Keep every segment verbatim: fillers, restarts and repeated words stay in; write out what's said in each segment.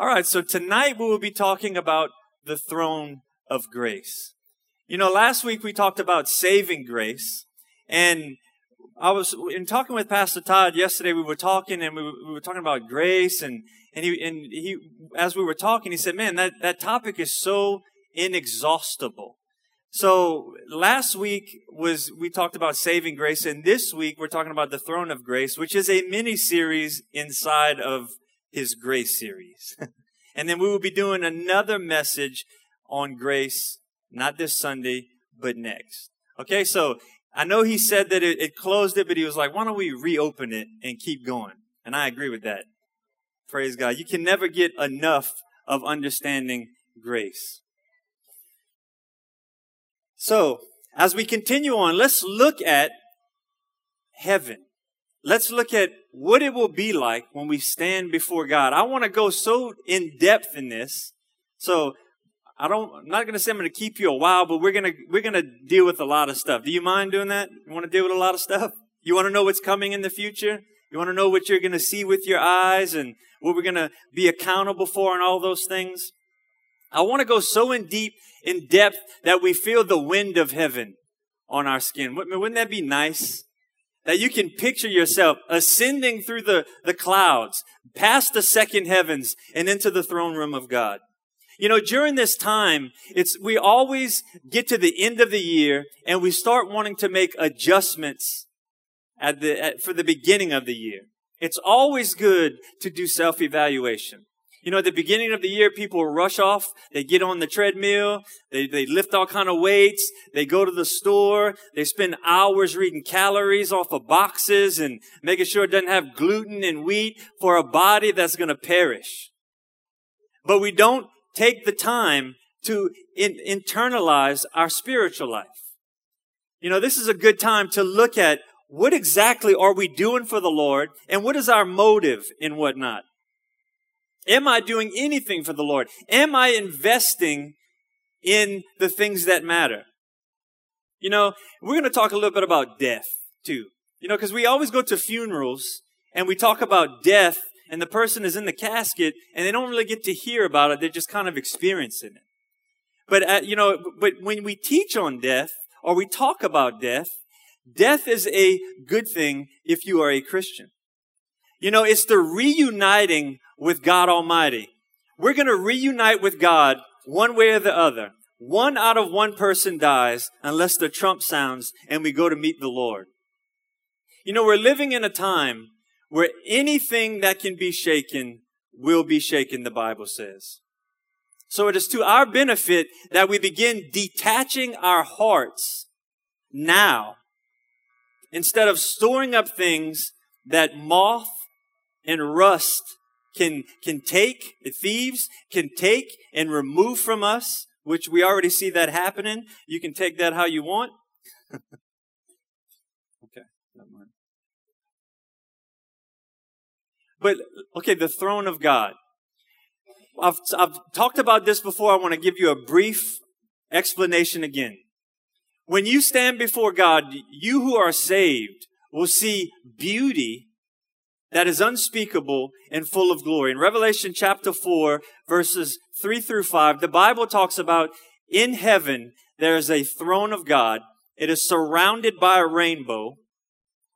All right, so tonight we will be talking about the throne of grace. You know, last week we talked about saving grace, and I was in talking with Pastor Todd yesterday. We were talking, and we were, we were talking about grace, and and he and he as we were talking, he said, "Man, that that topic is so inexhaustible." So last week was we talked about saving grace, and this week we're talking about the throne of grace, which is a mini series inside of his grace series. And then we will be doing another message on grace, not this Sunday, but next. Okay, so I know he said that it, it closed it, but he was like, why don't we reopen it and keep going? And I agree with that. Praise God. You can never get enough of understanding grace. So, as we continue on, let's look at heaven. Let's look at what it will be like when we stand before God. I want to go so in depth in this. So I don't, I'm not going to say I'm going to keep you a while, but we're going to, we're going to deal with a lot of stuff. Do you mind doing that? You want to deal with a lot of stuff? You want to know what's coming in the future? You want to know what you're going to see with your eyes and what we're going to be accountable for and all those things? I want to go so in deep, in depth that we feel the wind of heaven on our skin. Wouldn't that be nice? That you can picture yourself ascending through the, the clouds, past the second heavens, and into the throne room of God. You know, during this time, it's we always get to the end of the year, and we start wanting to make adjustments at the at, for the beginning of the year. It's always good to do self-evaluation. You know, at the beginning of the year, people rush off. They get on the treadmill. They they lift all kind of weights. They go to the store. They spend hours reading calories off of boxes and making sure it doesn't have gluten and wheat for a body that's going to perish. But we don't take the time to in, internalize our spiritual life. You know, this is a good time to look at what exactly are we doing for the Lord and what is our motive and whatnot. Am I doing anything for the Lord? Am I investing in the things that matter? You know, we're going to talk a little bit about death too. You know, because we always go to funerals and we talk about death and the person is in the casket and they don't really get to hear about it. They're just kind of experiencing it. But, uh, you know, but when we teach on death or we talk about death, death is a good thing if you are a Christian. You know, it's the reuniting with God Almighty. We're going to reunite with God one way or the other. One out of one person dies unless the trump sounds and we go to meet the Lord. You know, we're living in a time where anything that can be shaken will be shaken, the Bible says. So it is to our benefit that we begin detaching our hearts now instead of storing up things that moth and rust can can take, thieves can take and remove from us, which we already see that happening. You can take that how you want. Okay, never mind. But, okay, the throne of God. I've, I've talked about this before. I want to give you a brief explanation again. When you stand before God, you who are saved will see beauty that is unspeakable and full of glory. In Revelation chapter four, verses three through five, the Bible talks about in heaven there is a throne of God. It is surrounded by a rainbow.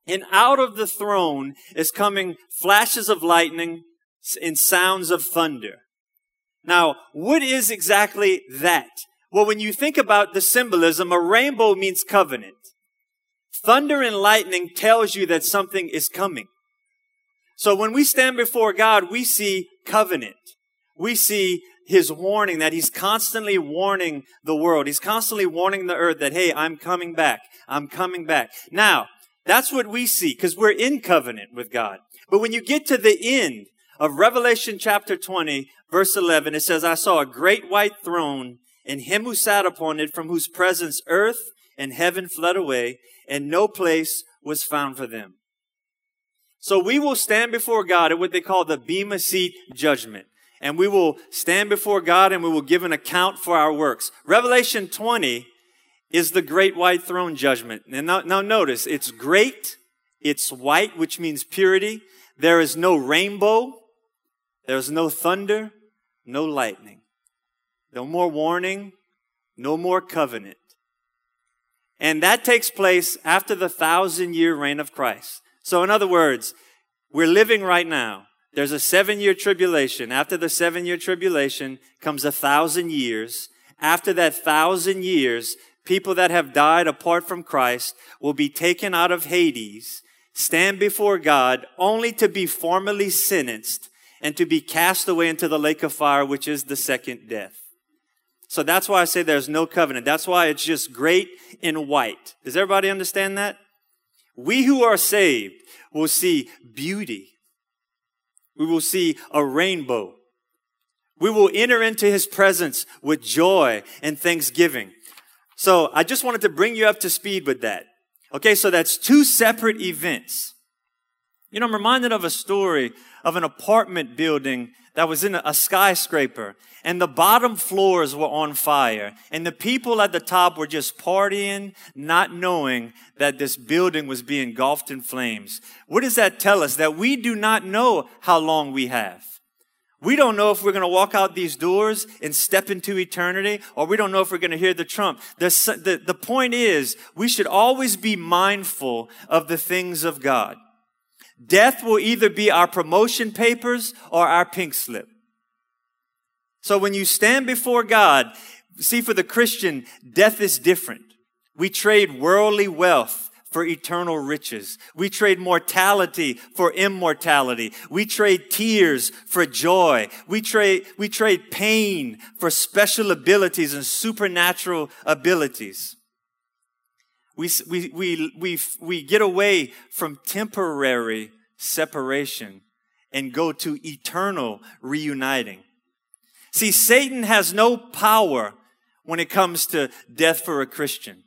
And out of the throne is coming flashes of lightning and sounds of thunder. Now, what is exactly that? Well, when you think about the symbolism, a rainbow means covenant. Thunder and lightning tells you that something is coming. So when we stand before God, we see covenant. We see his warning that he's constantly warning the world. He's constantly warning the earth that, hey, I'm coming back. I'm coming back. Now, that's what we see because we're in covenant with God. But when you get to the end of Revelation chapter twenty, verse eleven, it says, I saw a great white throne and him who sat upon it, from whose presence earth and heaven fled away, and no place was found for them. So we will stand before God at what they call the Bema Seat judgment. And we will stand before God and we will give an account for our works. Revelation twenty is the great white throne judgment. And now, now notice, it's great, it's white, which means purity. There is no rainbow, there is no thunder, no lightning. No more warning, no more covenant. And that takes place after the thousand-year reign of Christ. So in other words, we're living right now. There's a seven-year tribulation. After the seven-year tribulation comes a thousand years. After that thousand years, people that have died apart from Christ will be taken out of Hades, stand before God, only to be formally sentenced and to be cast away into the lake of fire, which is the second death. So that's why I say there's no covenant. That's why it's just great in white. Does everybody understand that? We who are saved will see beauty. We will see a rainbow. We will enter into his presence with joy and thanksgiving. So I just wanted to bring you up to speed with that. Okay, so that's two separate events. You know, I'm reminded of a story of an apartment building that was in a skyscraper, and the bottom floors were on fire, and the people at the top were just partying, not knowing that this building was being engulfed in flames. What does that tell us? That we do not know how long we have. We don't know if we're going to walk out these doors and step into eternity, or we don't know if we're going to hear the trump. The, the, the point is, we should always be mindful of the things of God. Death will either be our promotion papers or our pink slip. So when you stand before God, see, for the Christian, death is different. We trade worldly wealth for eternal riches. We trade mortality for immortality. We trade tears for joy. We trade, we trade pain for special abilities and supernatural abilities. We, we, we, we, we get away from temporary separation and go to eternal reuniting. See, Satan has no power when it comes to death for a Christian.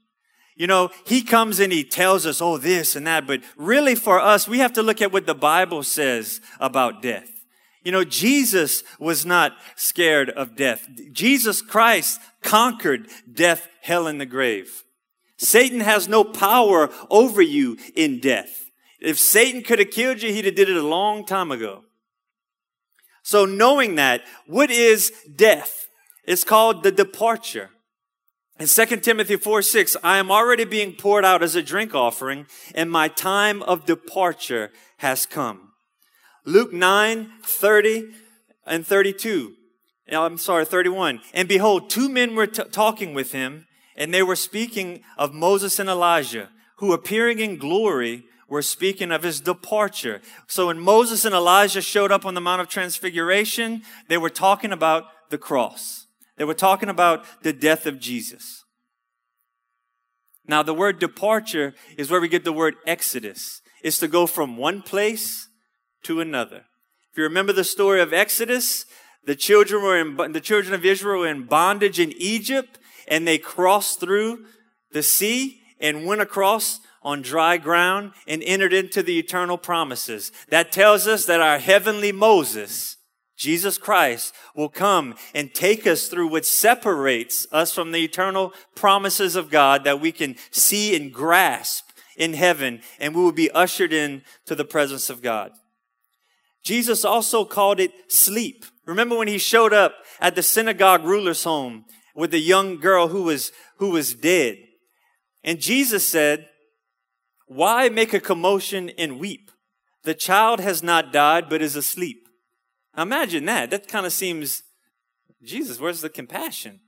You know, he comes and he tells us, oh, this and that. But really for us, we have to look at what the Bible says about death. You know, Jesus was not scared of death. Jesus Christ conquered death, hell, and the grave. Satan has no power over you in death. If Satan could have killed you, he'd have did it a long time ago. So knowing that, what is death? It's called the departure. In Second Timothy four six, I am already being poured out as a drink offering, and my time of departure has come. Luke nine, thirty and thirty-two. I'm sorry, thirty-one. And behold, two men were t- talking with him, and they were speaking of Moses and Elijah, who appearing in glory were speaking of his departure. So when Moses and Elijah showed up on the Mount of Transfiguration, they were talking about the cross. They were talking about the death of Jesus. Now, the word departure is where we get the word exodus. It's to go from one place to another. If you remember the story of Exodus, the children were in, the children of Israel were in bondage in Egypt, and they crossed through the sea and went across on dry ground and entered into the eternal promises. That tells us that our heavenly Moses, Jesus Christ, will come and take us through what separates us from the eternal promises of God that we can see and grasp in heaven, and we will be ushered in to the presence of God. Jesus also called it sleep. Remember when he showed up at the synagogue ruler's home with the young girl who was, who was dead. And Jesus said, why make a commotion and weep? The child has not died, but is asleep. Imagine that. That kind of seems, Jesus, where's the compassion?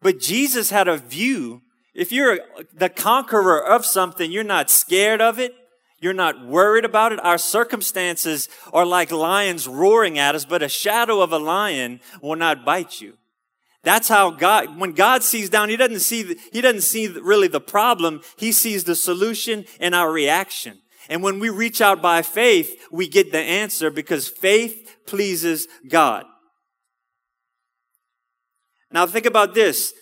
But Jesus had a view. If you're the conqueror of something, you're not scared of it. You're not worried about it. Our circumstances are like lions roaring at us, but a shadow of a lion will not bite you. That's how God, when God sees down, he doesn't see, the, he doesn't see really the problem. He sees the solution and our reaction. And when we reach out by faith, we get the answer because faith pleases God. Now think about this,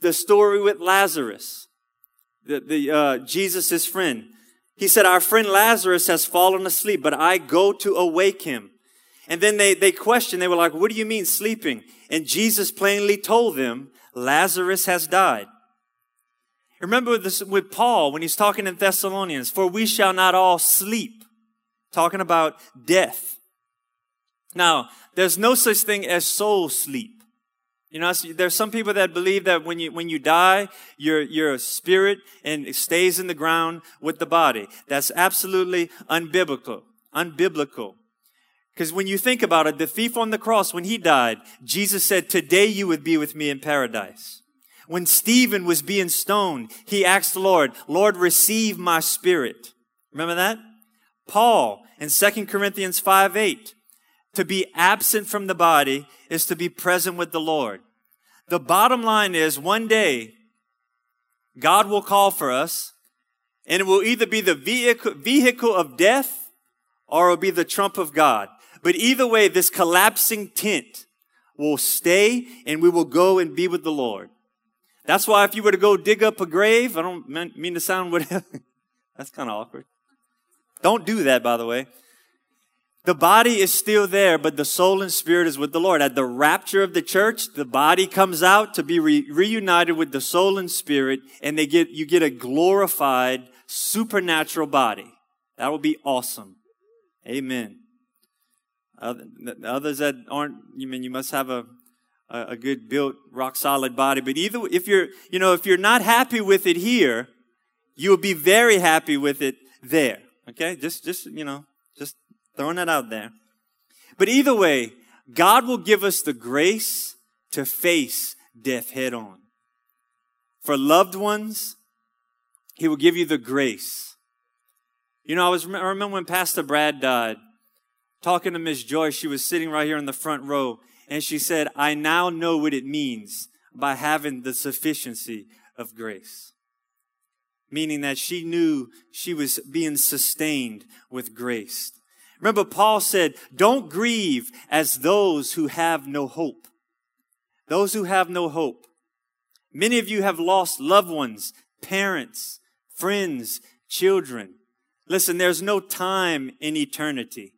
the story with Lazarus, the, the uh, Jesus' friend. He said, our friend Lazarus has fallen asleep, but I go to awake him. And then they, they questioned, they were like, what do you mean sleeping? And Jesus plainly told them, Lazarus has died. Remember this with Paul when he's talking in Thessalonians, for we shall not all sleep, talking about death. Now, there's no such thing as soul sleep. You know, there's some people that believe that when you when you die, your your spirit and it stays in the ground with the body. That's absolutely unbiblical. Unbiblical. Because when you think about it, the thief on the cross, when he died, Jesus said, "Today you would be with me in paradise." When Stephen was being stoned, he asked the Lord, "Lord, receive my spirit." Remember that? Paul in Second Corinthians five eight, to be absent from the body is to be present with the Lord. The bottom line is one day God will call for us, and it will either be the vehicle, vehicle of death or it will be the trump of God. But either way, this collapsing tent will stay and we will go and be with the Lord. That's why if you were to go dig up a grave, I don't mean to sound whatever. That's kind of awkward. Don't do that, by the way. The body is still there, but the soul and spirit is with the Lord. At the rapture of the church, the body comes out to be re- reunited with the soul and spirit, and they get you get a glorified, supernatural body. That will be awesome. Amen. Other, others that aren't, you I mean you must have a a good built, rock solid body. But either if you're, you know, if you're not happy with it here, you'll be very happy with it there. Okay, just just you know, just. Throwing that out there. But either way, God will give us the grace to face death head on. For loved ones, He will give you the grace. You know, I was I remember when Pastor Brad died, talking to Miss Joyce, she was sitting right here in the front row, and she said, "I now know what it means by having the sufficiency of grace." Meaning that she knew she was being sustained with grace. Remember, Paul said, "Don't grieve as those who have no hope." Those who have no hope. Many of you have lost loved ones, parents, friends, children. Listen, there's no time in eternity.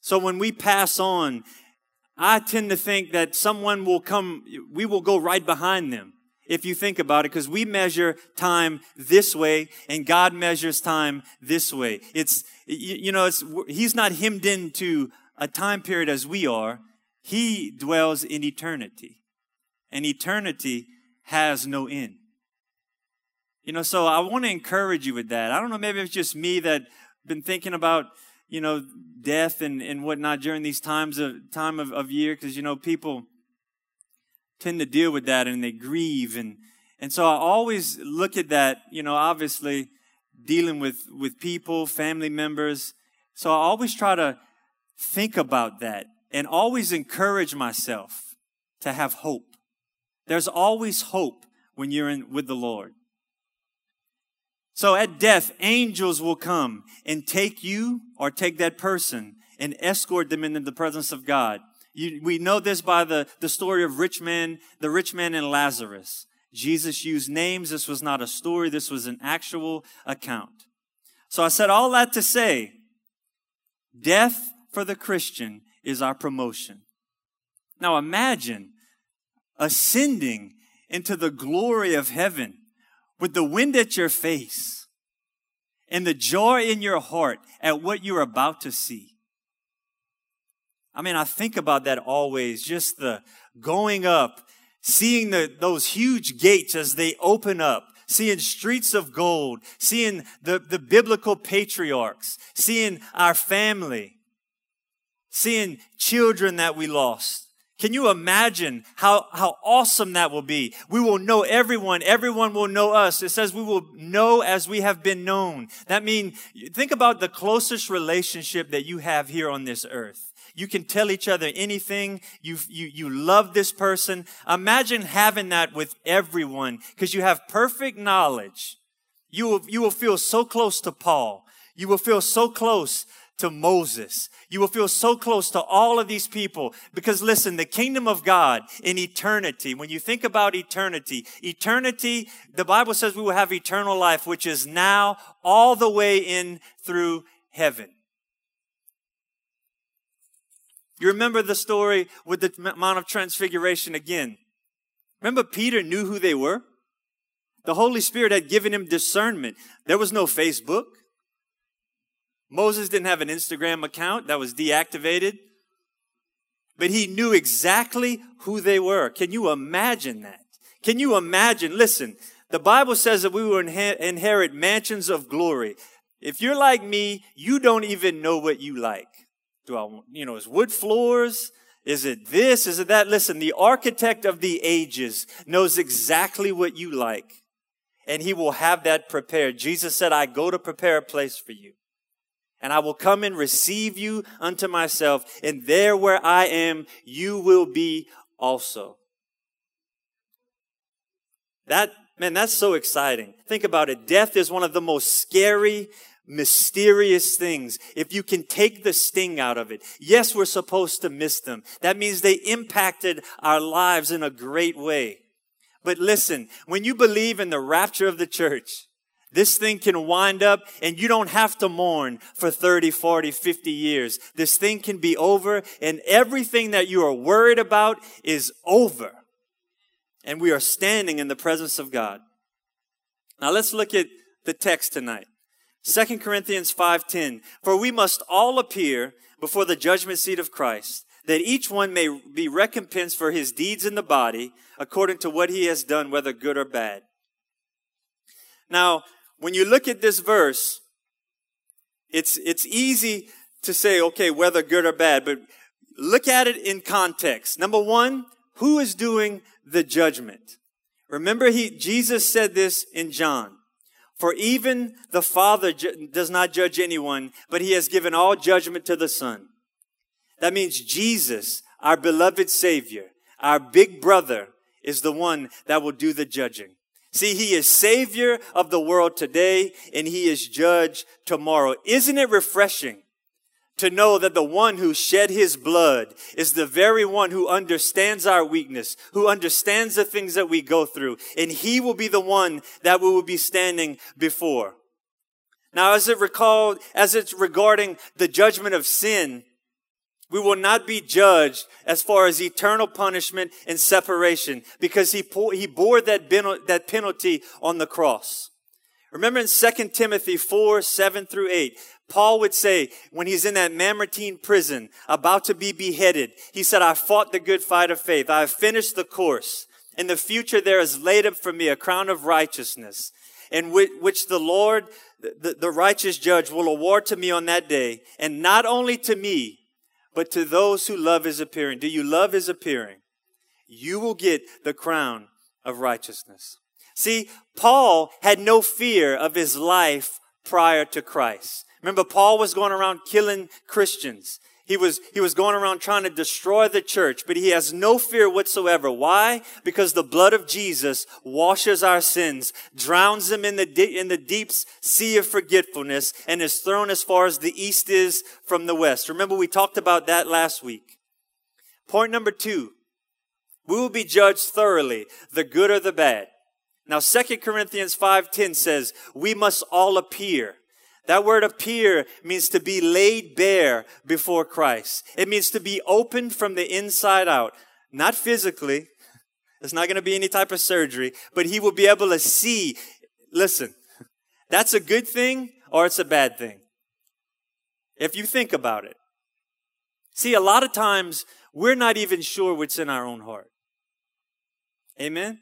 So when we pass on, I tend to think that someone will come, we will go right behind them, if you think about it, because we measure time this way and God measures time this way. It's You, you know, it's, he's not hemmed into a time period as we are. He dwells in eternity. And eternity has no end. You know, so I want to encourage you with that. I don't know, maybe it's just me that been thinking about, you know, death and, and whatnot during these times of time of, of year. Because, you know, people tend to deal with that and they grieve. And, and so I always look at that, you know, obviously, dealing with, with people, family members. So I always try to think about that and always encourage myself to have hope. There's always hope when you're in with the Lord. So at death, angels will come and take you or take that person and escort them into the presence of God. You, we know this by the, the story of rich man, the rich man and Lazarus. Jesus used names. This was not a story. This was an actual account. So I said all that to say, death for the Christian is our promotion. Now imagine ascending into the glory of heaven with the wind at your face and the joy in your heart at what you're about to see. I mean, I think about that always, just the going up, seeing the, those huge gates as they open up, seeing streets of gold, seeing the, the biblical patriarchs, seeing our family, seeing children that we lost. Can you imagine how, how awesome that will be? We will know everyone. Everyone will know us. It says we will know as we have been known. That means, think about the closest relationship that you have here on this earth. You can tell each other anything. You, you, you love this person. Imagine having that with everyone because you have perfect knowledge. You will, you will feel so close to Paul. You will feel so close to Moses. You will feel so close to all of these people because listen, the kingdom of God in eternity, when you think about eternity, eternity, the Bible says we will have eternal life, which is now all the way in through heaven. You remember the story with the Mount of Transfiguration again. Remember Peter knew who they were? The Holy Spirit had given him discernment. There was no Facebook. Moses didn't have an Instagram account that was deactivated. but he knew exactly who they were. Can you imagine that? Can you imagine? Listen, the Bible says that we will inher- inherit mansions of glory. If you're like me, you don't even know what you like. Do I want, you know, is wood floors? Is it this? Is it that? Listen, the architect of the ages knows exactly what you like, and he will have that prepared. Jesus said, I go to prepare a place for you, and I will come and receive you unto myself, and there where I am, you will be also. That, man, that's so exciting. Think about it. Death is one of the most scary, mysterious things. If you can take the sting out of it, yes, we're supposed to miss them. That means they impacted our lives in a great way. But listen, when you believe in the rapture of the church, this thing can wind up and you don't have to mourn for thirty, forty, fifty years. This thing can be over and everything that you are worried about is over. And we are standing in the presence of God. Now let's look at the text tonight. Second Corinthians five ten. For we must all appear before the judgment seat of Christ, that each one may be recompensed for his deeds in the body, according to what he has done, whether good or bad. Now, when you look at this verse, it's, it's easy to say, okay, whether good or bad, but look at it in context. Number one, who is doing the judgment? Remember, he, Jesus said this in John. For even the Father ju- does not judge anyone, but he has given all judgment to the Son. That means Jesus, our beloved Savior, our big brother, is the one that will do the judging. See, he is Savior of the world today, and he is judge tomorrow. Isn't it refreshing to know that the one who shed his blood is the very one who understands our weakness, who understands the things that we go through, and he will be the one that we will be standing before. Now, as it recalled, as it's regarding the judgment of sin, we will not be judged as far as eternal punishment and separation, because he po- he bore that ben- that penalty on the cross. Remember in Second Timothy four, seven through eight, Paul would say, when he's in that Mamertine prison, about to be beheaded, he said, I fought the good fight of faith. I have finished the course. In the future, there is laid up for me a crown of righteousness, in which the Lord, the, the righteous judge, will award to me on that day, and not only to me, but to those who love his appearing. Do you love his appearing? You will get the crown of righteousness. See, Paul had no fear of his life prior to Christ. Remember, Paul was going around killing Christians. He was, he was going around trying to destroy the church, but he has no fear whatsoever. Why? Because the blood of Jesus washes our sins, drowns them in the, di- in the deep sea of forgetfulness, and is thrown as far as the east is from the west. Remember, we talked about that last week. Point number two, we will be judged thoroughly, the good or the bad. Now, Second Corinthians five ten says, we must all appear. That word appear means to be laid bare before Christ. It means to be opened from the inside out. Not physically. There's not going to be any type of surgery, but he will be able to see. Listen, that's a good thing or it's a bad thing, if you think about it. See, a lot of times we're not even sure what's in our own heart. Amen?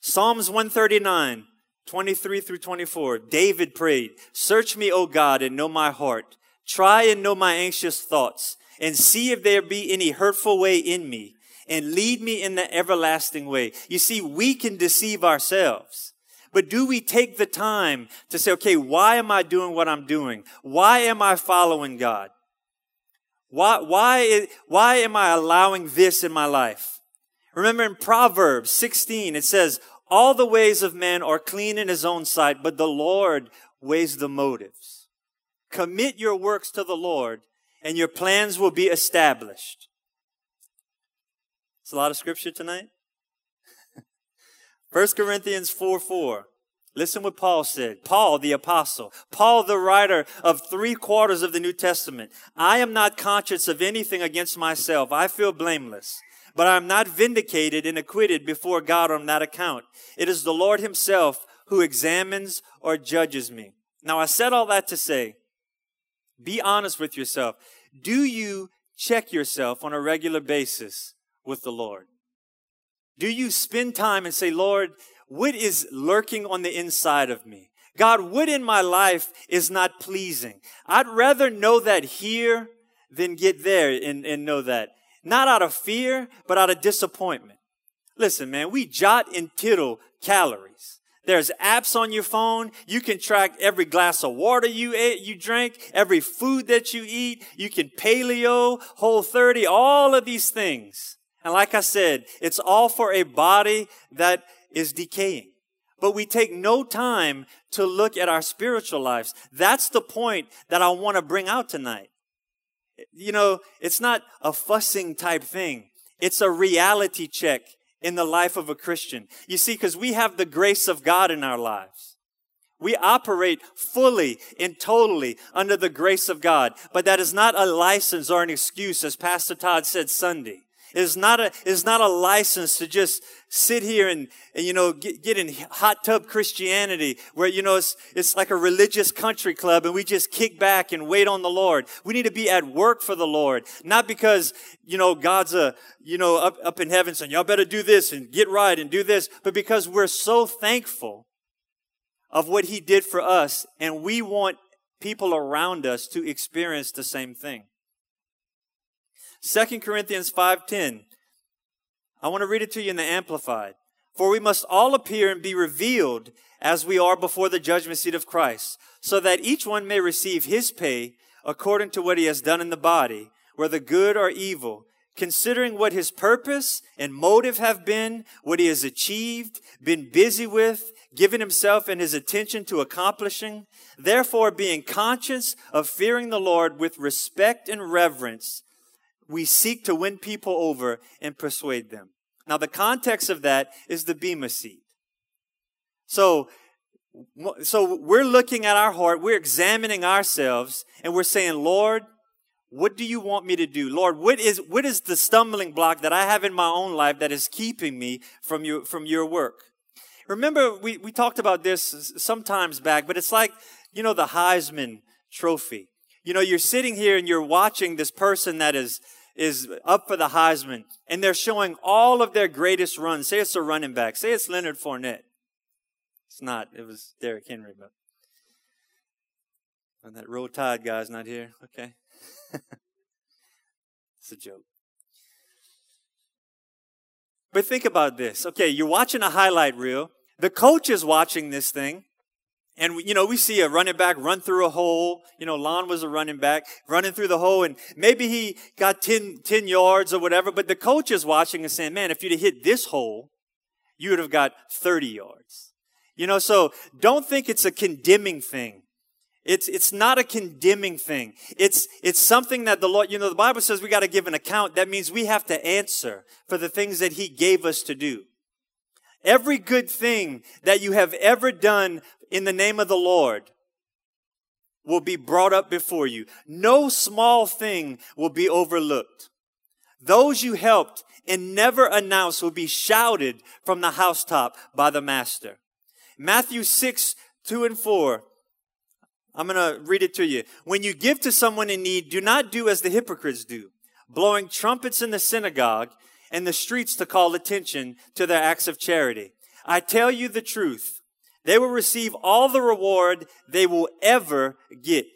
Psalms one thirty-nine, twenty-three through twenty-four, David prayed, search me, O God, and know my heart. Try and know my anxious thoughts, and see if there be any hurtful way in me, and lead me in the everlasting way. You see, we can deceive ourselves. But do we take the time to say, okay, why am I doing what I'm doing? Why am I following God? Why, why, why am I allowing this in my life? Remember in Proverbs sixteen, it says, all the ways of man are clean in his own sight, but the Lord weighs the motives. Commit your works to the Lord, and your plans will be established. It's a lot of scripture tonight. First Corinthians four four. Listen what Paul said. Paul, the apostle. Paul, the writer of three quarters of the New Testament. I am not conscious of anything against myself. I feel blameless. But I am not vindicated and acquitted before God on that account. It is the Lord himself who examines or judges me. Now, I said all that to say, be honest with yourself. Do you check yourself on a regular basis with the Lord? Do you spend time and say, Lord, what is lurking on the inside of me? God, what in my life is not pleasing? I'd rather know that here than get there and, and know that. Not out of fear, but out of disappointment. Listen, man, we jot and tittle calories. There's apps on your phone. You can track every glass of water you ate, you drank, every food that you eat. You can paleo, Whole thirty, all of these things. And like I said, it's all for a body that is decaying. But we take no time to look at our spiritual lives. That's the point that I want to bring out tonight. You know, it's not a fussing type thing. It's a reality check in the life of a Christian. You see, because we have the grace of God in our lives. We operate fully and totally under the grace of God. But that is not a license or an excuse, as Pastor Todd said Sunday. It is not a, it's not a license to just sit here and, and you know, get, get in hot tub Christianity where, you know, it's, it's like a religious country club and we just kick back and wait on the Lord. We need to be at work for the Lord, not because, you know, God's a, you know, up, up in heaven saying, y'all better do this and get right and do this, but because we're so thankful of what he did for us and we want people around us to experience the same thing. Second Corinthians five ten. I want to read it to you in the Amplified. For we must all appear and be revealed as we are before the judgment seat of Christ, so that each one may receive his pay according to what he has done in the body, whether good or evil, considering what his purpose and motive have been, what he has achieved, been busy with, given himself and his attention to accomplishing. Therefore, being conscious of fearing the Lord with respect and reverence, we seek to win people over and persuade them. Now, the context of that is the Bema Seat. So, so we're looking at our heart, we're examining ourselves, and we're saying, Lord, what do you want me to do? Lord, what is what is the stumbling block that I have in my own life that is keeping me from your, from your work? Remember, we, we talked about this some times back, but it's like, you know, the Heisman trophy. You know, you're sitting here and you're watching this person that is is up for the Heisman, and they're showing all of their greatest runs. Say it's a running back. Say it's Leonard Fournette. It's not. It was Derrick Henry, but and that Roll Tide guy's not here. Okay. It's a joke. But think about this. Okay, you're watching a highlight reel. The coach is watching this thing. And, you know, we see a running back run through a hole. You know, Lon was a running back, running through the hole. And maybe he got ten, ten yards or whatever. But the coach is watching and saying, man, if you'd have hit this hole, you would have got thirty yards. You know, so don't think it's a condemning thing. It's it's not a condemning thing. It's it's something that the Lord, you know, the Bible says we got to give an account. That means we have to answer for the things that he gave us to do. Every good thing that you have ever done in the name of the Lord will be brought up before you. No small thing will be overlooked. Those you helped and never announced will be shouted from the housetop by the Master. Matthew six, two and four. I'm going to read it to you. When you give to someone in need, do not do as the hypocrites do, blowing trumpets in the synagogue and the streets to call attention to their acts of charity. I tell you the truth. They will receive all the reward they will ever get.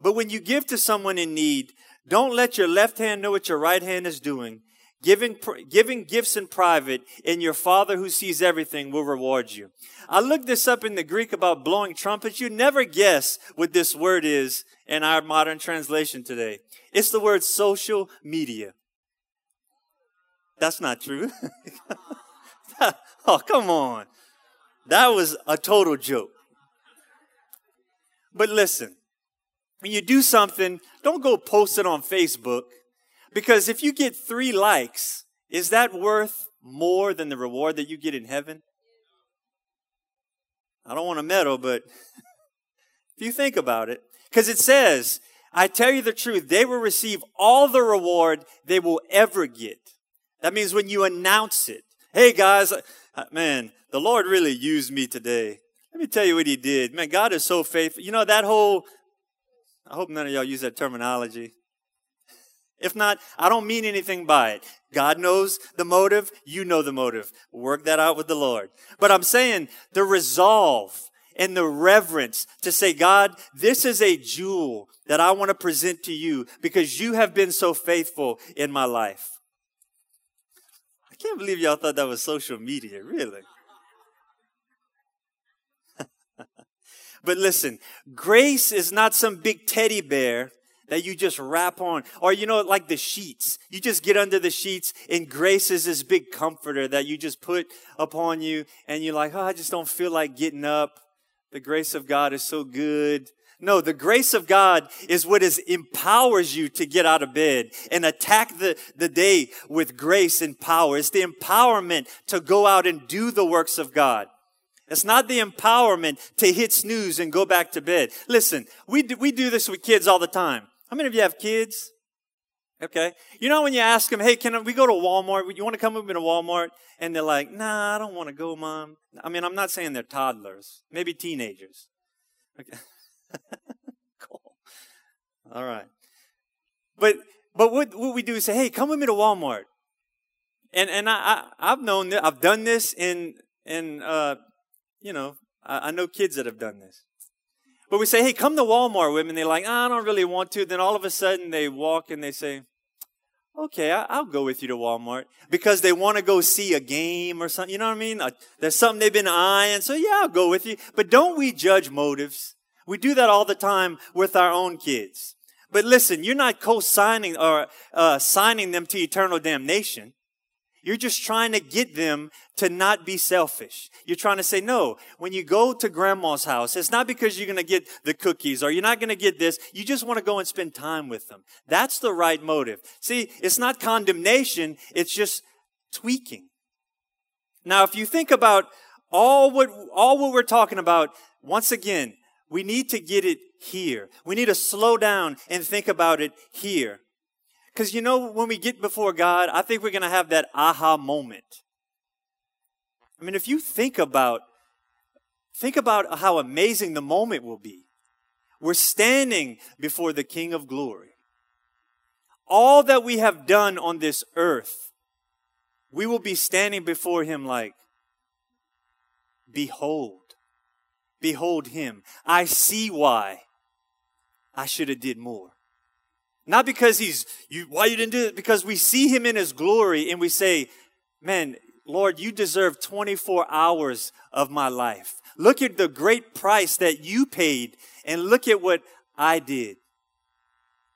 But when you give to someone in need, don't let your left hand know what your right hand is doing. Giving, giving gifts in private, and your Father who sees everything will reward you. I looked this up in the Greek about blowing trumpets. You never guess what this word is in our modern translation today. It's the word social media. That's not true. Oh, come on. That was a total joke. But listen, when you do something, don't go post it on Facebook, because if you get three likes, is that worth more than the reward that you get in heaven? I don't want to meddle, but if you think about it, because it says, I tell you the truth, they will receive all the reward they will ever get. That means when you announce it, hey guys, man, the Lord really used me today. Let me tell you what he did. Man, God is so faithful. You know, that whole, I hope none of y'all use that terminology. If not, I don't mean anything by it. God knows the motive. You know the motive. Work that out with the Lord. But I'm saying the resolve and the reverence to say, God, this is a jewel that I want to present to you because you have been so faithful in my life. I can't believe y'all thought that was social media, really. But listen, grace is not some big teddy bear that you just wrap on. Or, you know, like the sheets. You just get under the sheets, and grace is this big comforter that you just put upon you. And you're like, oh, I just don't feel like getting up. The grace of God is so good. No, the grace of God is what is empowers you to get out of bed and attack the, the day with grace and power. It's the empowerment to go out and do the works of God. It's not the empowerment to hit snooze and go back to bed. Listen, we do, we do this with kids all the time. How many of you have kids? Okay. You know when you ask them, hey, can we go to Walmart? You want to come with me to Walmart? And they're like, nah, I don't want to go, Mom. I mean, I'm not saying they're toddlers. Maybe teenagers. Okay. Cool. All right. But but what, what we do is say, hey, come with me to Walmart. And and I, I, I've known that. I've done this in, in uh, you know, I, I know kids that have done this. But we say, hey, come to Walmart with me. And they're like, I don't really want to. Then all of a sudden they walk and they say, okay, I'll go with you to Walmart. Because they want to go see a game or something. You know what I mean? There's something they've been eyeing. So, yeah, I'll go with you. But don't we judge motives? We do that all the time with our own kids. But listen, you're not co-signing or uh, signing them to eternal damnation. You're just trying to get them to not be selfish. You're trying to say, no, when you go to grandma's house, it's not because you're going to get the cookies or you're not going to get this. You just want to go and spend time with them. That's the right motive. See, it's not condemnation. It's just tweaking. Now, if you think about all what, all what we're talking about, once again, we need to get it here. We need to slow down and think about it here. Because, you know, when we get before God, I think we're going to have that aha moment. I mean, if you think about, think about how amazing the moment will be. We're standing before the King of Glory. All that we have done on this earth, we will be standing before Him like, behold, behold Him. I see why I should have did more. Not because he's, you, why you didn't do it? Because we see him in his glory and we say, man, Lord, you deserve twenty-four hours of my life. Look at the great price that you paid and look at what I did.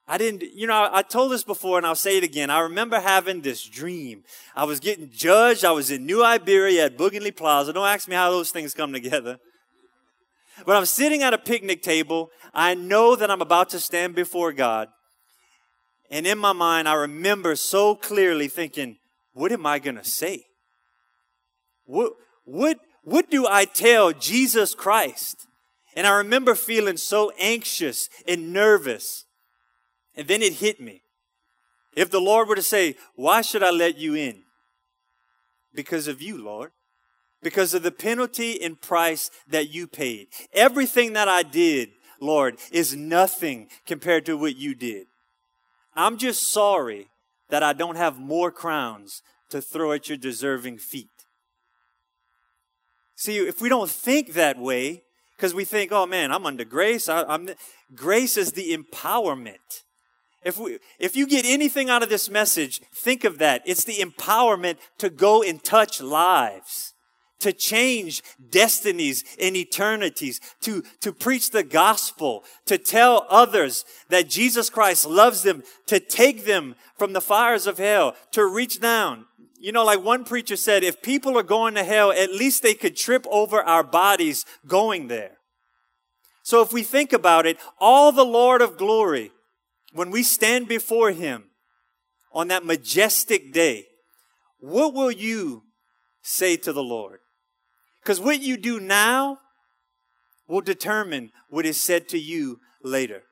I didn't, you know, I, I told this before and I'll say it again. I remember having this dream. I was getting judged. I was in New Iberia at Booginley Plaza. Don't ask me how those things come together. But I'm sitting at a picnic table. I know that I'm about to stand before God. And in my mind, I remember so clearly thinking, what am I going to say? What, what, what do I tell Jesus Christ? And I remember feeling so anxious and nervous. And then it hit me. If the Lord were to say, why should I let you in? Because of you, Lord. Because of the penalty and price that you paid. Everything that I did, Lord, is nothing compared to what you did. I'm just sorry that I don't have more crowns to throw at your deserving feet. See, if we don't think that way, because we think, oh man, I'm under grace. I, I'm grace is the empowerment. If we, if you get anything out of this message, think of that. It's the empowerment to go and touch lives, to change destinies and eternities, to, to preach the gospel, to tell others that Jesus Christ loves them, to take them from the fires of hell, to reach down. You know, like one preacher said, if people are going to hell, at least they could trip over our bodies going there. So if we think about it, all the Lord of glory, when we stand before him on that majestic day, what will you say to the Lord? Because what you do now will determine what is said to you later.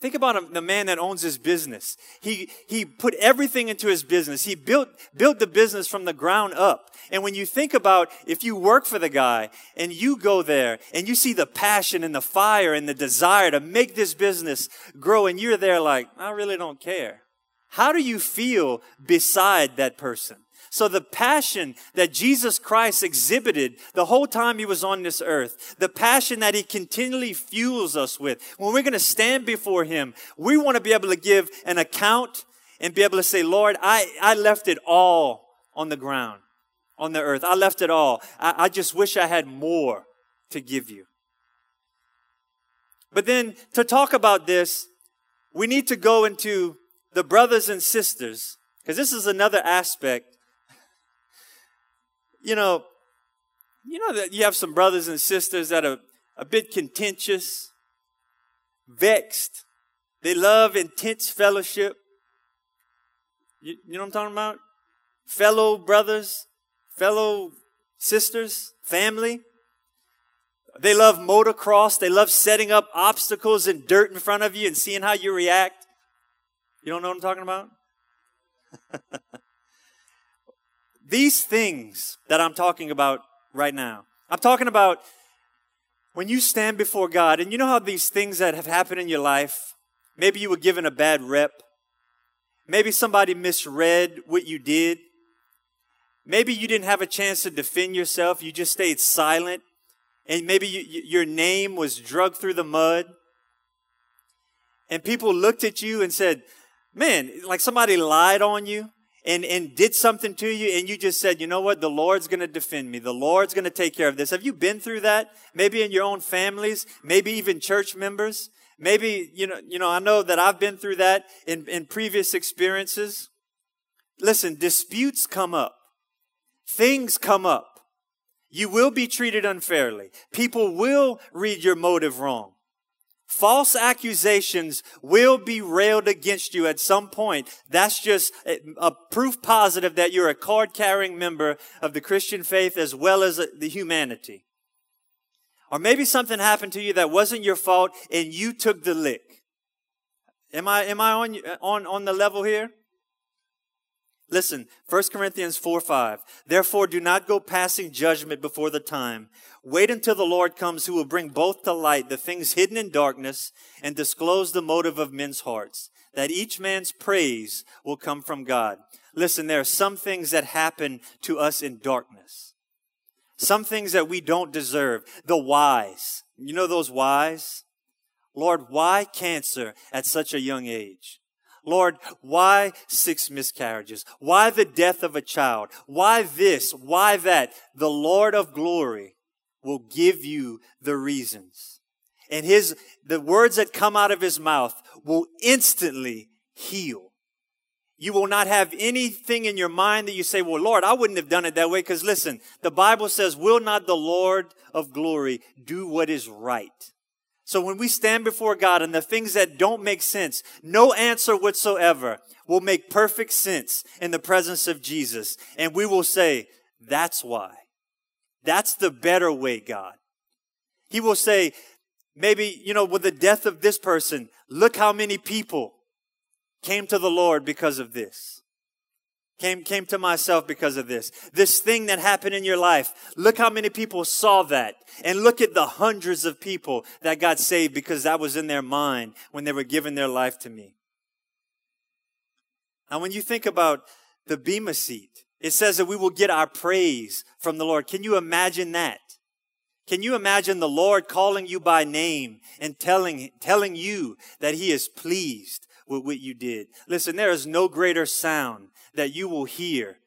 Think about him, the man that owns his business. He he put everything into his business. He built built the business from the ground up. And when you think about if you work for the guy and you go there and you see the passion and the fire and the desire to make this business grow and you're there like, I really don't care. How do you feel beside that person? So the passion that Jesus Christ exhibited the whole time he was on this earth, the passion that he continually fuels us with, when we're going to stand before him, we want to be able to give an account and be able to say, Lord, I, I left it all on the ground, on the earth. I left it all. I, I just wish I had more to give you. But then to talk about this, we need to go into the brothers and sisters, because this is another aspect. You know, you know that you have some brothers and sisters that are a bit contentious, vexed. They love intense fellowship. You, you know what I'm talking about? Fellow brothers, fellow sisters, family. They love motocross. They love setting up obstacles and dirt in front of you and seeing how you react. You don't know what I'm talking about? These things that I'm talking about right now, I'm talking about when you stand before God, and you know how these things that have happened in your life, maybe you were given a bad rep. Maybe somebody misread what you did. Maybe you didn't have a chance to defend yourself. You just stayed silent. And maybe you, your name was dragged through the mud. And people looked at you and said, man, like somebody lied on you. And, and did something to you, and you just said, you know what, the Lord's going to defend me. The Lord's going to take care of this. Have you been through that? Maybe in your own families, maybe even church members. Maybe, you know, you know, I know that I've been through that in, in previous experiences. Listen, disputes come up. Things come up. You will be treated unfairly. People will read your motive wrong. False accusations will be railed against you at some point. That's just a, a proof positive that you're a card-carrying member of the Christian faith as well as the humanity. Or maybe something happened to you that wasn't your fault and you took the lick. Am I am I on on on the level here? Listen, First Corinthians four five. Therefore, do not go passing judgment before the time. Wait until the Lord comes, who will bring both to light the things hidden in darkness and disclose the motive of men's hearts, that each man's praise will come from God. Listen, there are some things that happen to us in darkness. Some things that we don't deserve. The whys. You know those whys? Lord, why cancer at such a young age? Lord, why six miscarriages? Why the death of a child? Why this? Why that? The Lord of glory will give you the reasons. And his, the words that come out of his mouth will instantly heal. You will not have anything in your mind that you say, well, Lord, I wouldn't have done it that way. Because listen, the Bible says, will not the Lord of glory do what is right? So when we stand before God and the things that don't make sense, no answer whatsoever will make perfect sense in the presence of Jesus. And we will say, that's why. That's the better way, God. He will say, maybe, you know, with the death of this person, look how many people came to the Lord because of this. Came, came to myself because of this. This thing that happened in your life. Look how many people saw that. And look at the hundreds of people that got saved because that was in their mind when they were giving their life to me. Now, when you think about the Bema Seat, it says that we will get our praise from the Lord. Can you imagine that? Can you imagine the Lord calling you by name and telling, telling you that he is pleased with what you did? Listen, there is no greater sound that you will hear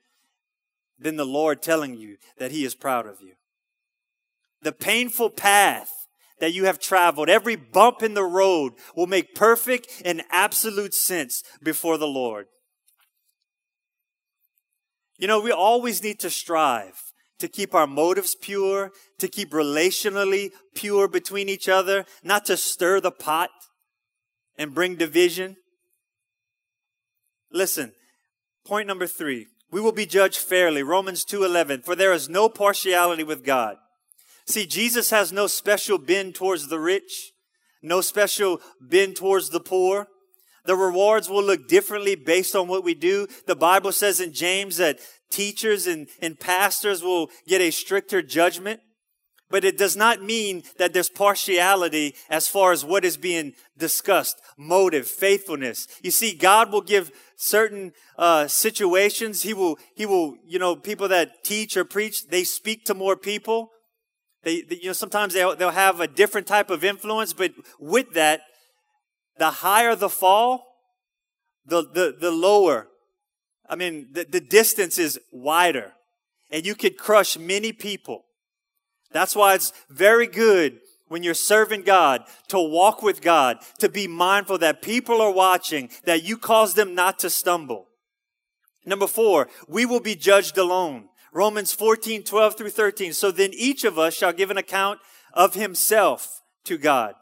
than the Lord telling you that he is proud of you. The painful path that you have traveled, every bump in the road will make perfect and absolute sense before the Lord. You know, we always need to strive to keep our motives pure, to keep relationally pure between each other, not to stir the pot and bring division. Listen, point number three, we will be judged fairly. Romans two eleven, for there is no partiality with God. See, Jesus has no special bend towards the rich, no special bend towards the poor. The rewards will look differently based on what we do. The Bible says in James that teachers and, and pastors will get a stricter judgment. But it does not mean that there's partiality as far as what is being discussed, motive, faithfulness. You see, God will give certain uh, situations. He will, he will, you know, people that teach or preach, they speak to more people. They, they you know, sometimes they'll, they'll have a different type of influence. But with that, the higher the fall, the the, the lower. I mean, the, the distance is wider, and you could crush many people. That's why it's very good when you're serving God to walk with God, to be mindful that people are watching, that you cause them not to stumble. Number four, we will be judged alone. Romans fourteen, twelve through thirteen. So then each of us shall give an account of himself to God.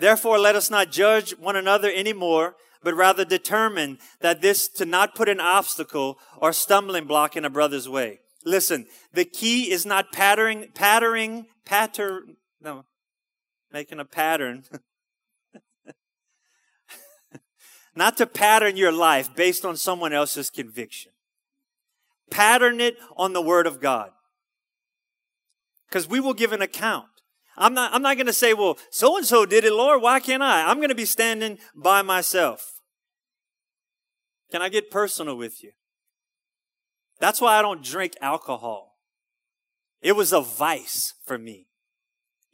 Therefore, let us not judge one another anymore, but rather determine that this to not put an obstacle or stumbling block in a brother's way. Listen, the key is not pattering, pattering, pattern, no, making a pattern. Not to pattern your life based on someone else's conviction. Pattern it on the Word of God. Because we will give an account. I'm not, I'm not going to say, well, so-and-so did it, Lord, why can't I? I'm going to be standing by myself. Can I get personal with you? That's why I don't drink alcohol. It was a vice for me.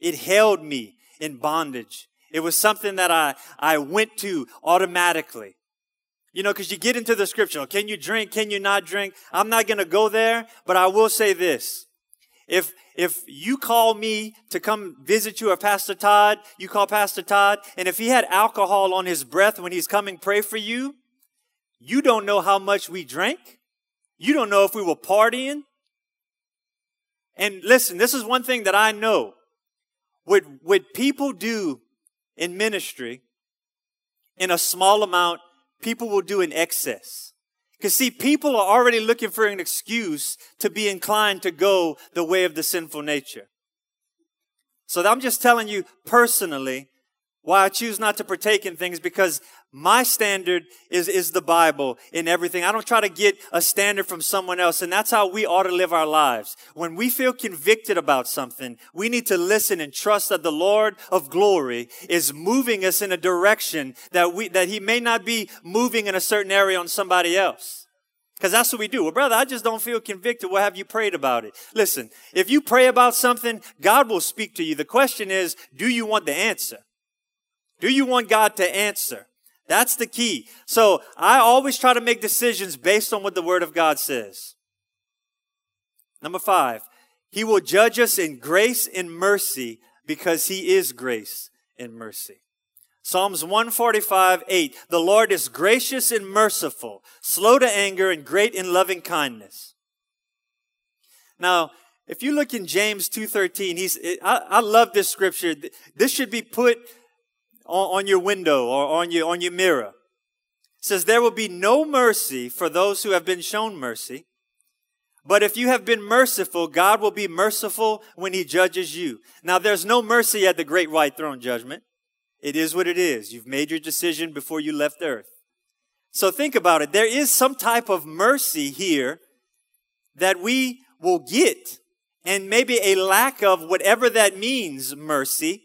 It held me in bondage. It was something that I, I went to automatically. You know, because you get into the scripture. Can you drink? Can you not drink? I'm not going to go there, but I will say this. If if you call me to come visit you or Pastor Todd, you call Pastor Todd, and if he had alcohol on his breath when he's coming pray for you, you don't know how much we drank. You don't know if we were partying. And listen, this is one thing that I know. What, what people do in ministry, in a small amount, people will do in excess. Because, see, people are already looking for an excuse to be inclined to go the way of the sinful nature. So I'm just telling you personally why I choose not to partake in things, because my standard is, is the Bible in everything. I don't try to get a standard from someone else, and that's how we ought to live our lives. When we feel convicted about something, we need to listen and trust that the Lord of glory is moving us in a direction that we that he may not be moving in a certain area on somebody else. Because that's what we do. Well, brother, I just don't feel convicted. Well, have you prayed about it? Listen, if you pray about something, God will speak to you. The question is, do you want the answer? Do you want God to answer? That's the key. So I always try to make decisions based on what the Word of God says. Number five, He will judge us in grace and mercy because He is grace and mercy. Psalms one forty-five, eight, the Lord is gracious and merciful, slow to anger and great in loving kindness. Now, if you look in James two thirteen, he's, I, I love this scripture. This should be put on your window or on your on your mirror. It says, there will be no mercy for those who have been shown mercy. But if you have been merciful, God will be merciful when He judges you. Now, there's no mercy at the great white throne judgment. It is what it is. You've made your decision before you left earth. So think about it. There is some type of mercy here that we will get, and maybe a lack of whatever that means, mercy,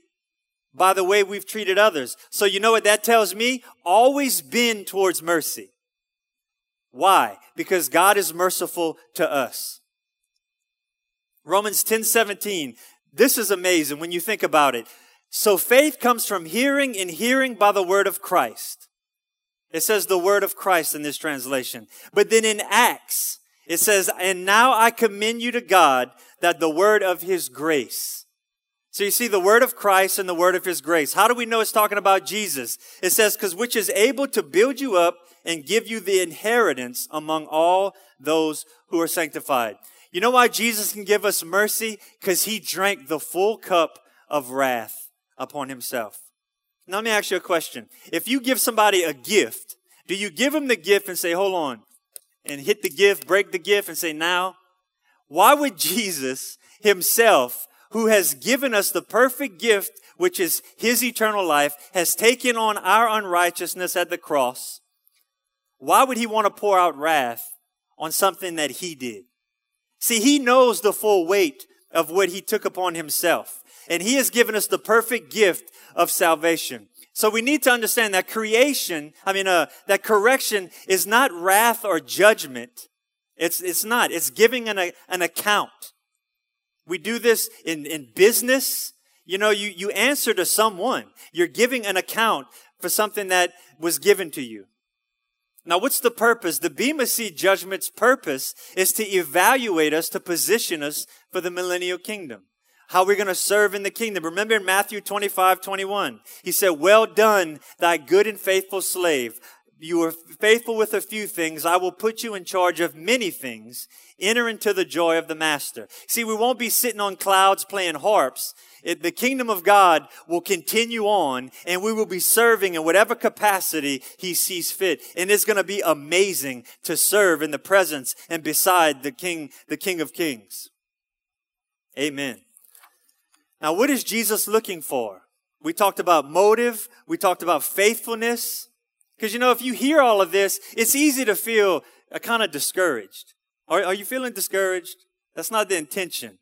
by the way we've treated others. So you know what that tells me? Always bend towards mercy. Why? Because God is merciful to us. Romans ten, seventeen. This is amazing when you think about it. So faith comes from hearing, and hearing by the word of Christ. It says the word of Christ in this translation. But then in Acts, it says, and now I commend you to God that the word of His grace. So you see the word of Christ and the word of His grace. How do we know it's talking about Jesus? It says, because which is able to build you up and give you the inheritance among all those who are sanctified. You know why Jesus can give us mercy? Because He drank the full cup of wrath upon Himself. Now let me ask you a question. If you give somebody a gift, do you give them the gift and say, hold on, and hit the gift, break the gift and say, now? Why would Jesus Himself, who has given us the perfect gift, which is his eternal life, has taken on our unrighteousness at the cross, why would he want to pour out wrath on something that he did? See, he knows the full weight of what he took upon himself, and he has given us the perfect gift of salvation. So we need to understand that creation, I mean, uh, that correction is not wrath or judgment. It's, it's not. It's giving an, a, an account. We do this in, in business. You know, you, you answer to someone. You're giving an account for something that was given to you. Now, what's the purpose? The Bema Seat judgment's purpose is to evaluate us, to position us for the millennial kingdom. How we're going to serve in the kingdom. Remember in Matthew twenty-five, twenty-one, he said, "Well done, thy good and faithful slave. You were faithful with a few things. I will put you in charge of many things. Enter into the joy of the master." See, we won't be sitting on clouds playing harps. It, the kingdom of God will continue on, and we will be serving in whatever capacity he sees fit. And it's going to be amazing to serve in the presence and beside the King, the King of Kings. Amen. Now, what is Jesus looking for? We talked about motive. We talked about faithfulness. Because, you know, if you hear all of this, it's easy to feel uh, kind of discouraged. Are, are you feeling discouraged? That's not the intention.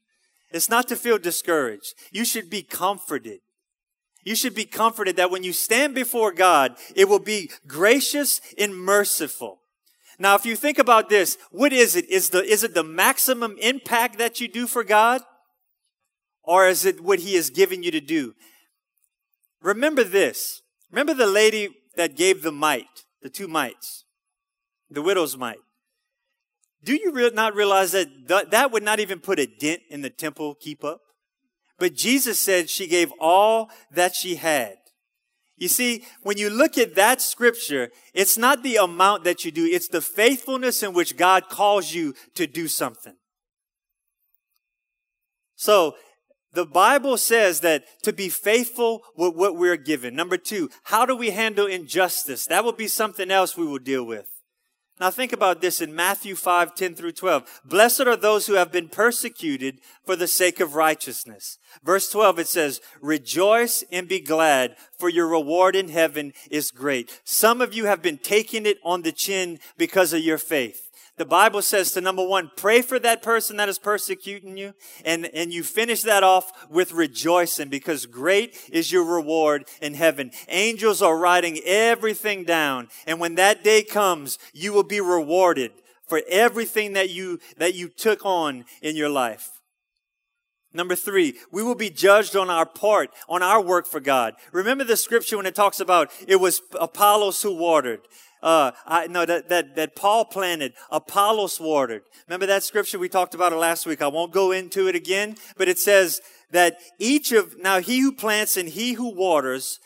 It's not to feel discouraged. You should be comforted. You should be comforted that when you stand before God, it will be gracious and merciful. Now, if you think about this, what is it? Is the, is it the maximum impact that you do for God? Or is it what he has given you to do? Remember this. Remember the lady that gave the mite, the two mites, the widow's mite. Do you re- not realize that th- that would not even put a dent in the temple keep up? But Jesus said she gave all that she had. You see, when you look at that scripture, it's not the amount that you do. It's the faithfulness in which God calls you to do something. So, the Bible says that to be faithful with what we're given. Number two, how do we handle injustice? That will be something else we will deal with. Now think about this in Matthew five, ten through twelve. Blessed are those who have been persecuted for the sake of righteousness. Verse twelve, it says, "Rejoice and be glad, for your reward in heaven is great." Some of you have been taking it on the chin because of your faith. The Bible says to, number one, pray for that person that is persecuting you. And, and you finish that off with rejoicing, because great is your reward in heaven. Angels are writing everything down. And when that day comes, you will be rewarded for everything that you, that you took on in your life. Number three, we will be judged on our part, on our work for God. Remember the scripture when it talks about it was Apollos who watered. Uh, I know that, that, that Paul planted, Apollos watered. Remember that scripture? We talked about it last week. I won't go into it again, but it says that each of, now he who plants and he who waters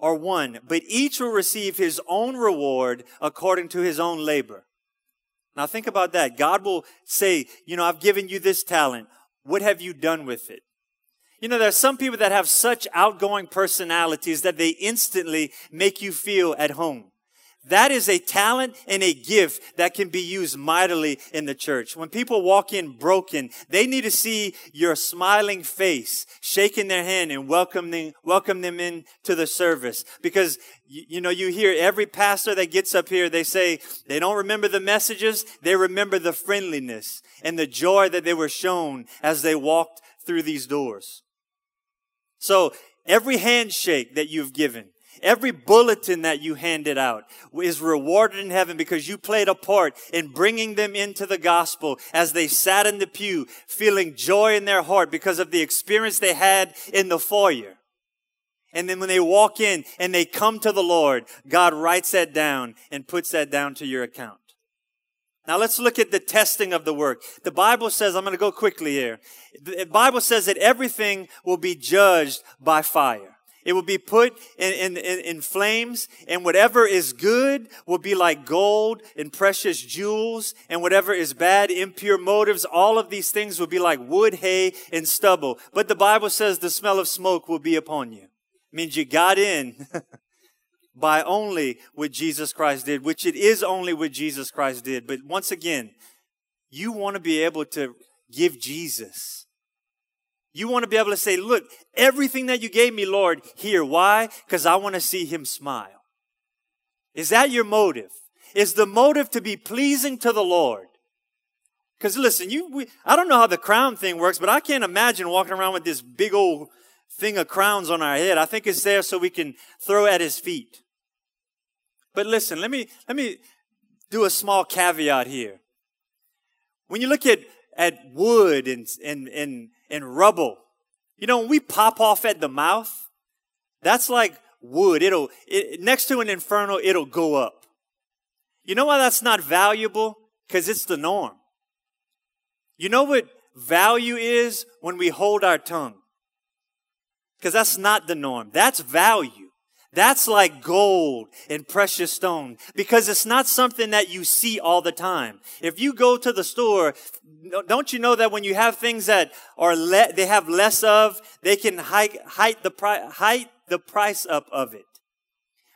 are one, but each will receive his own reward according to his own labor. Now think about that. God will say, you know, I've given you this talent. What have you done with it? You know, there are some people that have such outgoing personalities that they instantly make you feel at home. That is a talent and a gift that can be used mightily in the church. When people walk in broken, they need to see your smiling face, shaking their hand and welcoming, welcome them into the service. Because, you, you know, you hear every pastor that gets up here, they say they don't remember the messages. They remember the friendliness and the joy that they were shown as they walked through these doors. So every handshake that you've given, every bulletin that you handed out is rewarded in heaven because you played a part in bringing them into the gospel as they sat in the pew feeling joy in their heart because of the experience they had in the foyer. And then when they walk in and they come to the Lord, God writes that down and puts that down to your account. Now let's look at the testing of the work. The Bible says, I'm going to go quickly here. The Bible says that everything will be judged by fire. It will be put in, in, in flames, and whatever is good will be like gold and precious jewels, and whatever is bad, impure motives, all of these things will be like wood, hay, and stubble. But the Bible says the smell of smoke will be upon you. It means you got in by only what Jesus Christ did, which it is only what Jesus Christ did. But once again, you want to be able to give Jesus. You want to be able to say, look, everything that you gave me, Lord, here. Why? Because I want to see him smile. Is that your motive? Is the motive to be pleasing to the Lord? Because listen, you, we, I don't know how the crown thing works, but I can't imagine walking around with this big old thing of crowns on our head. I think it's there so we can throw at his feet. But listen, let me, let me do a small caveat here. When you look at, at wood and, and, and, and rubble, you know, when we pop off at the mouth, that's like wood. It'll, it, next to an inferno, it'll go up. You know why that's not valuable? Because it's the norm. You know what value is? When we hold our tongue. Because that's not the norm. That's value. That's like gold and precious stone, because it's not something that you see all the time. If you go to the store, don't you know that when you have things that are le- they have less of, they can hike, hike the pri- hike the price up of it.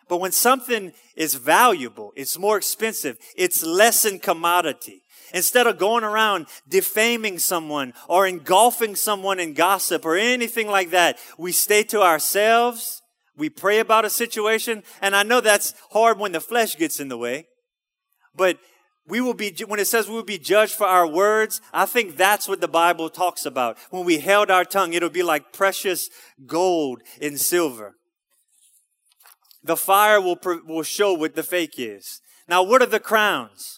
But when something is valuable, it's more expensive, it's less in commodity. Instead of going around defaming someone or engulfing someone in gossip or anything like that, we stay to ourselves, we pray about a situation, and I know that's hard when the flesh gets in the way, but we will be, when it says we will be judged for our words, I think that's what the Bible talks about. When we held our tongue, it'll be like precious gold and silver. The fire will will show what the fake is. Now, what are the crowns?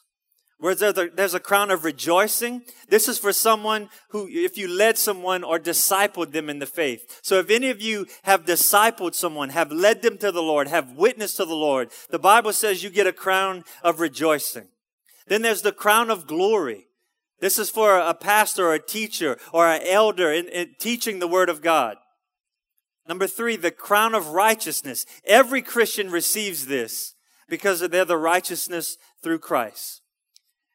Where there's a crown of rejoicing. This is for someone who, if you led someone or discipled them in the faith. So if any of you have discipled someone, have led them to the Lord, have witnessed to the Lord, the Bible says you get a crown of rejoicing. Then there's the crown of glory. This is for a pastor or a teacher or an elder in, in teaching the Word of God. Number three, the crown of righteousness. Every Christian receives this because they're the righteousness through Christ.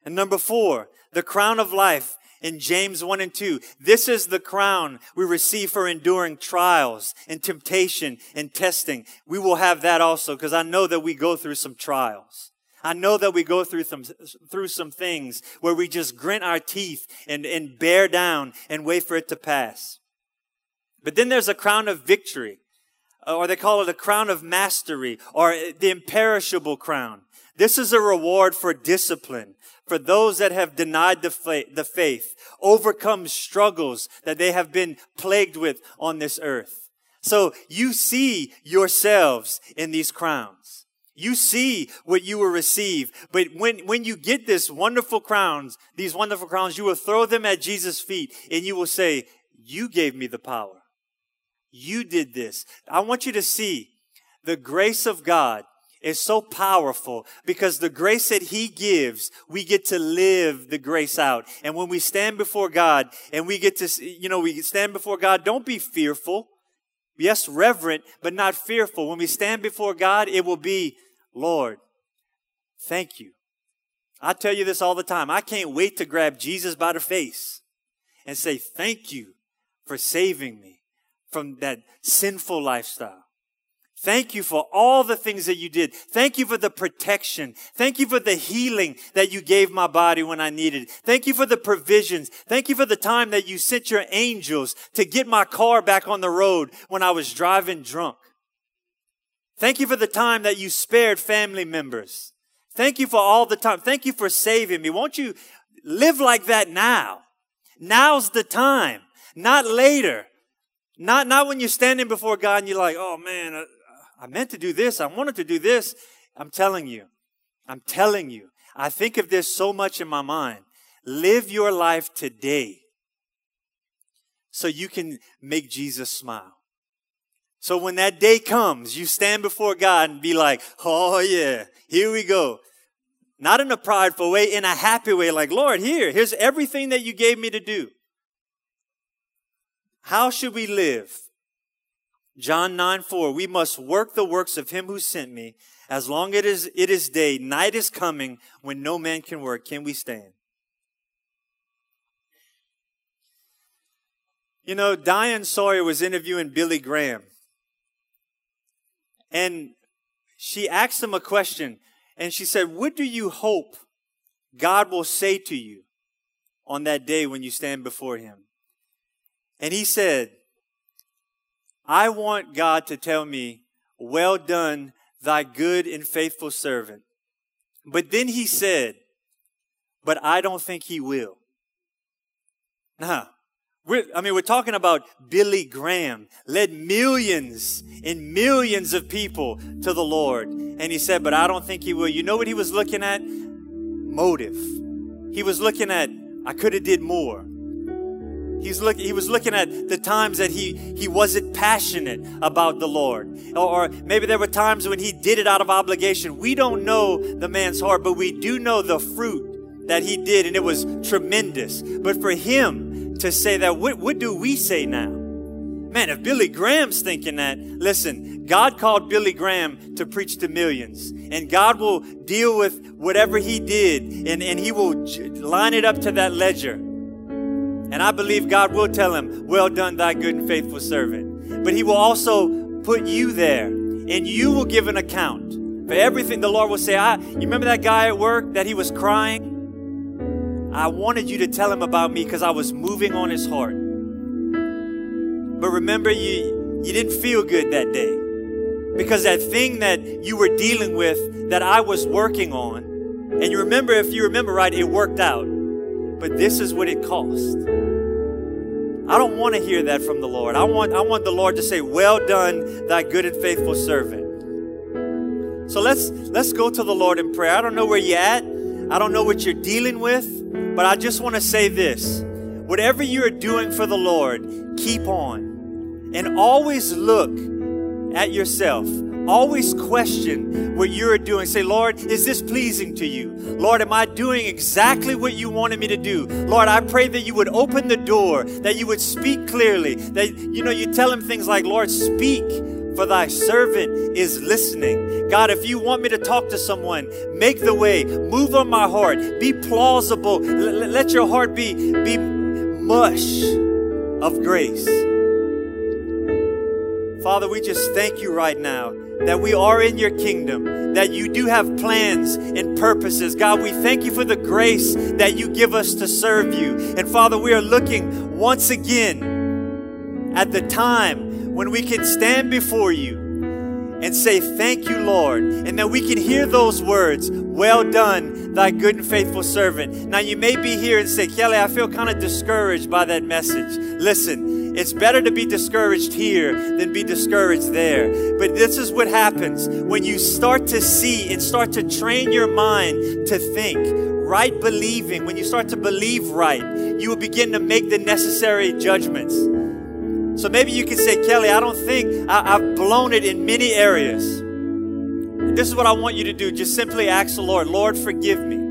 And number four, the crown of life in James one and two. This is the crown we receive for enduring trials and temptation and testing. We will have that also, because I know that we go through some trials. I know that we go through some, through some things where we just grit our teeth and, and bear down and wait for it to pass. But then there's a crown of victory, or they call it a crown of mastery, or the imperishable crown. This is a reward for discipline, for those that have denied the faith, the faith, overcome struggles that they have been plagued with on this earth. So you see yourselves in these crowns. You see what you will receive. But when, when you get this wonderful crowns, these wonderful crowns, you will throw them at Jesus' feet and you will say, you gave me the power. You did this. I want you to see the grace of God is so powerful, because the grace that he gives, we get to live the grace out. And when we stand before God and we get to, you know, we stand before God, don't be fearful. Yes, reverent, but not fearful. When we stand before God, it will be, Lord, thank you. I tell you this all the time. I can't wait to grab Jesus by the face and say, thank you for saving me from that sinful lifestyle. Thank you for all the things that you did. Thank you for the protection. Thank you for the healing that you gave my body when I needed it. Thank you for the provisions. Thank you for the time that you sent your angels to get my car back on the road when I was driving drunk. Thank you for the time that you spared family members. Thank you for all the time. Thank you for saving me. Won't you live like that now? Now's the time, not later. Not, not when you're standing before God and you're like, oh man, I, I meant to do this. I wanted to do this. I'm telling you. I'm telling you. I think of this so much in my mind. Live your life today so you can make Jesus smile. So when that day comes, you stand before God and be like, oh yeah, here we go. Not in a prideful way, in a happy way. Like, Lord, here, here's everything that you gave me to do. How should we live? John nine four, we must work the works of him who sent me. As long as it is, it is day, night is coming when no man can work. Can we stand? You know, Diane Sawyer was interviewing Billy Graham. And she asked him a question. And she said, what do you hope God will say to you on that day when you stand before him? And he said, I want God to tell me, well done, thy good and faithful servant. But then he said, but I don't think he will. Nah, we're, I mean, we're talking about Billy Graham led millions and millions of people to the Lord. And he said, but I don't think he will. You know what he was looking at? Motive. He was looking at, I could have did more. He's look, he was looking at the times that he, he wasn't passionate about the Lord. Or, or maybe there were times when he did it out of obligation. We don't know the man's heart, but we do know the fruit that he did, and it was tremendous. But for him to say that, what, what do we say now? Man, if Billy Graham's thinking that, listen, God called Billy Graham to preach to millions. And God will deal with whatever he did, and, and he will line it up to that ledger. And I believe God will tell him, well done, thy good and faithful servant. But he will also put you there, and you will give an account for everything. The Lord will say, I, you remember that guy at work that he was crying? I wanted you to tell him about me because I was moving on his heart. But remember, you, you didn't feel good that day because that thing that you were dealing with that I was working on, and you remember, if you remember right, it worked out. But this is what it cost. I don't want to hear that from the Lord. I want, I want the Lord to say, well done, thy good and faithful servant. So let's, let's go to the Lord in prayer. I don't know where you're at. I don't know what you're dealing with, but I just want to say this. Whatever you are doing for the Lord, keep on. And always look at yourself. Always question what you're doing. Say, Lord, is this pleasing to you? Lord, am I doing exactly what you wanted me to do? Lord, I pray that you would open the door, that you would speak clearly, that, you know, you tell him things like, Lord, speak, for thy servant is listening. God, if you want me to talk to someone, make the way, move on my heart, be plausible. L- let your heart be, be mush of grace. Father, we just thank you right now that we are in your kingdom, that you do have plans and purposes. God, we thank you for the grace that you give us to serve you. And Father, we are looking once again at the time when we can stand before you and say, thank you, Lord, and that we can hear those words, well done, thy good and faithful servant. Now, you may be here and say, Kelly, I feel kind of discouraged by that message. Listen. It's better to be discouraged here than be discouraged there. But this is what happens when you start to see and start to train your mind to think right believing. When you start to believe right, you will begin to make the necessary judgments. So maybe you can say, Kelly, I don't think I, I've blown it in many areas. And this is what I want you to do. Just simply ask the Lord, Lord, forgive me.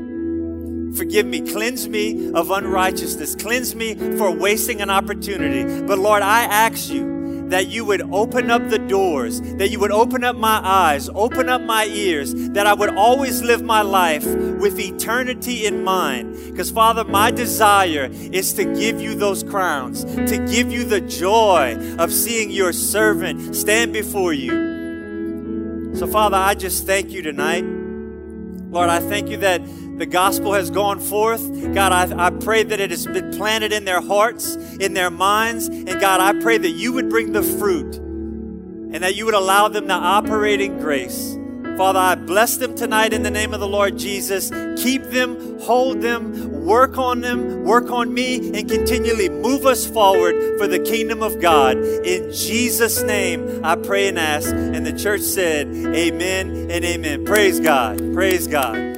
Forgive me, cleanse me of unrighteousness, cleanse me for wasting an opportunity. But Lord, I ask you that you would open up the doors, that you would open up my eyes, open up my ears, that I would always live my life with eternity in mind. Because Father, my desire is to give you those crowns, to give you the joy of seeing your servant stand before you. So Father, I just thank you tonight. Lord, I thank you that the gospel has gone forth. God, I, I pray that it has been planted in their hearts, in their minds. And God, I pray that you would bring the fruit and that you would allow them to operate in grace. Father, I bless them tonight in the name of the Lord Jesus. Keep them, hold them, work on them, work on me, and continually move us forward for the kingdom of God. In Jesus' name, I pray and ask. And the church said, amen and amen. Praise God. Praise God.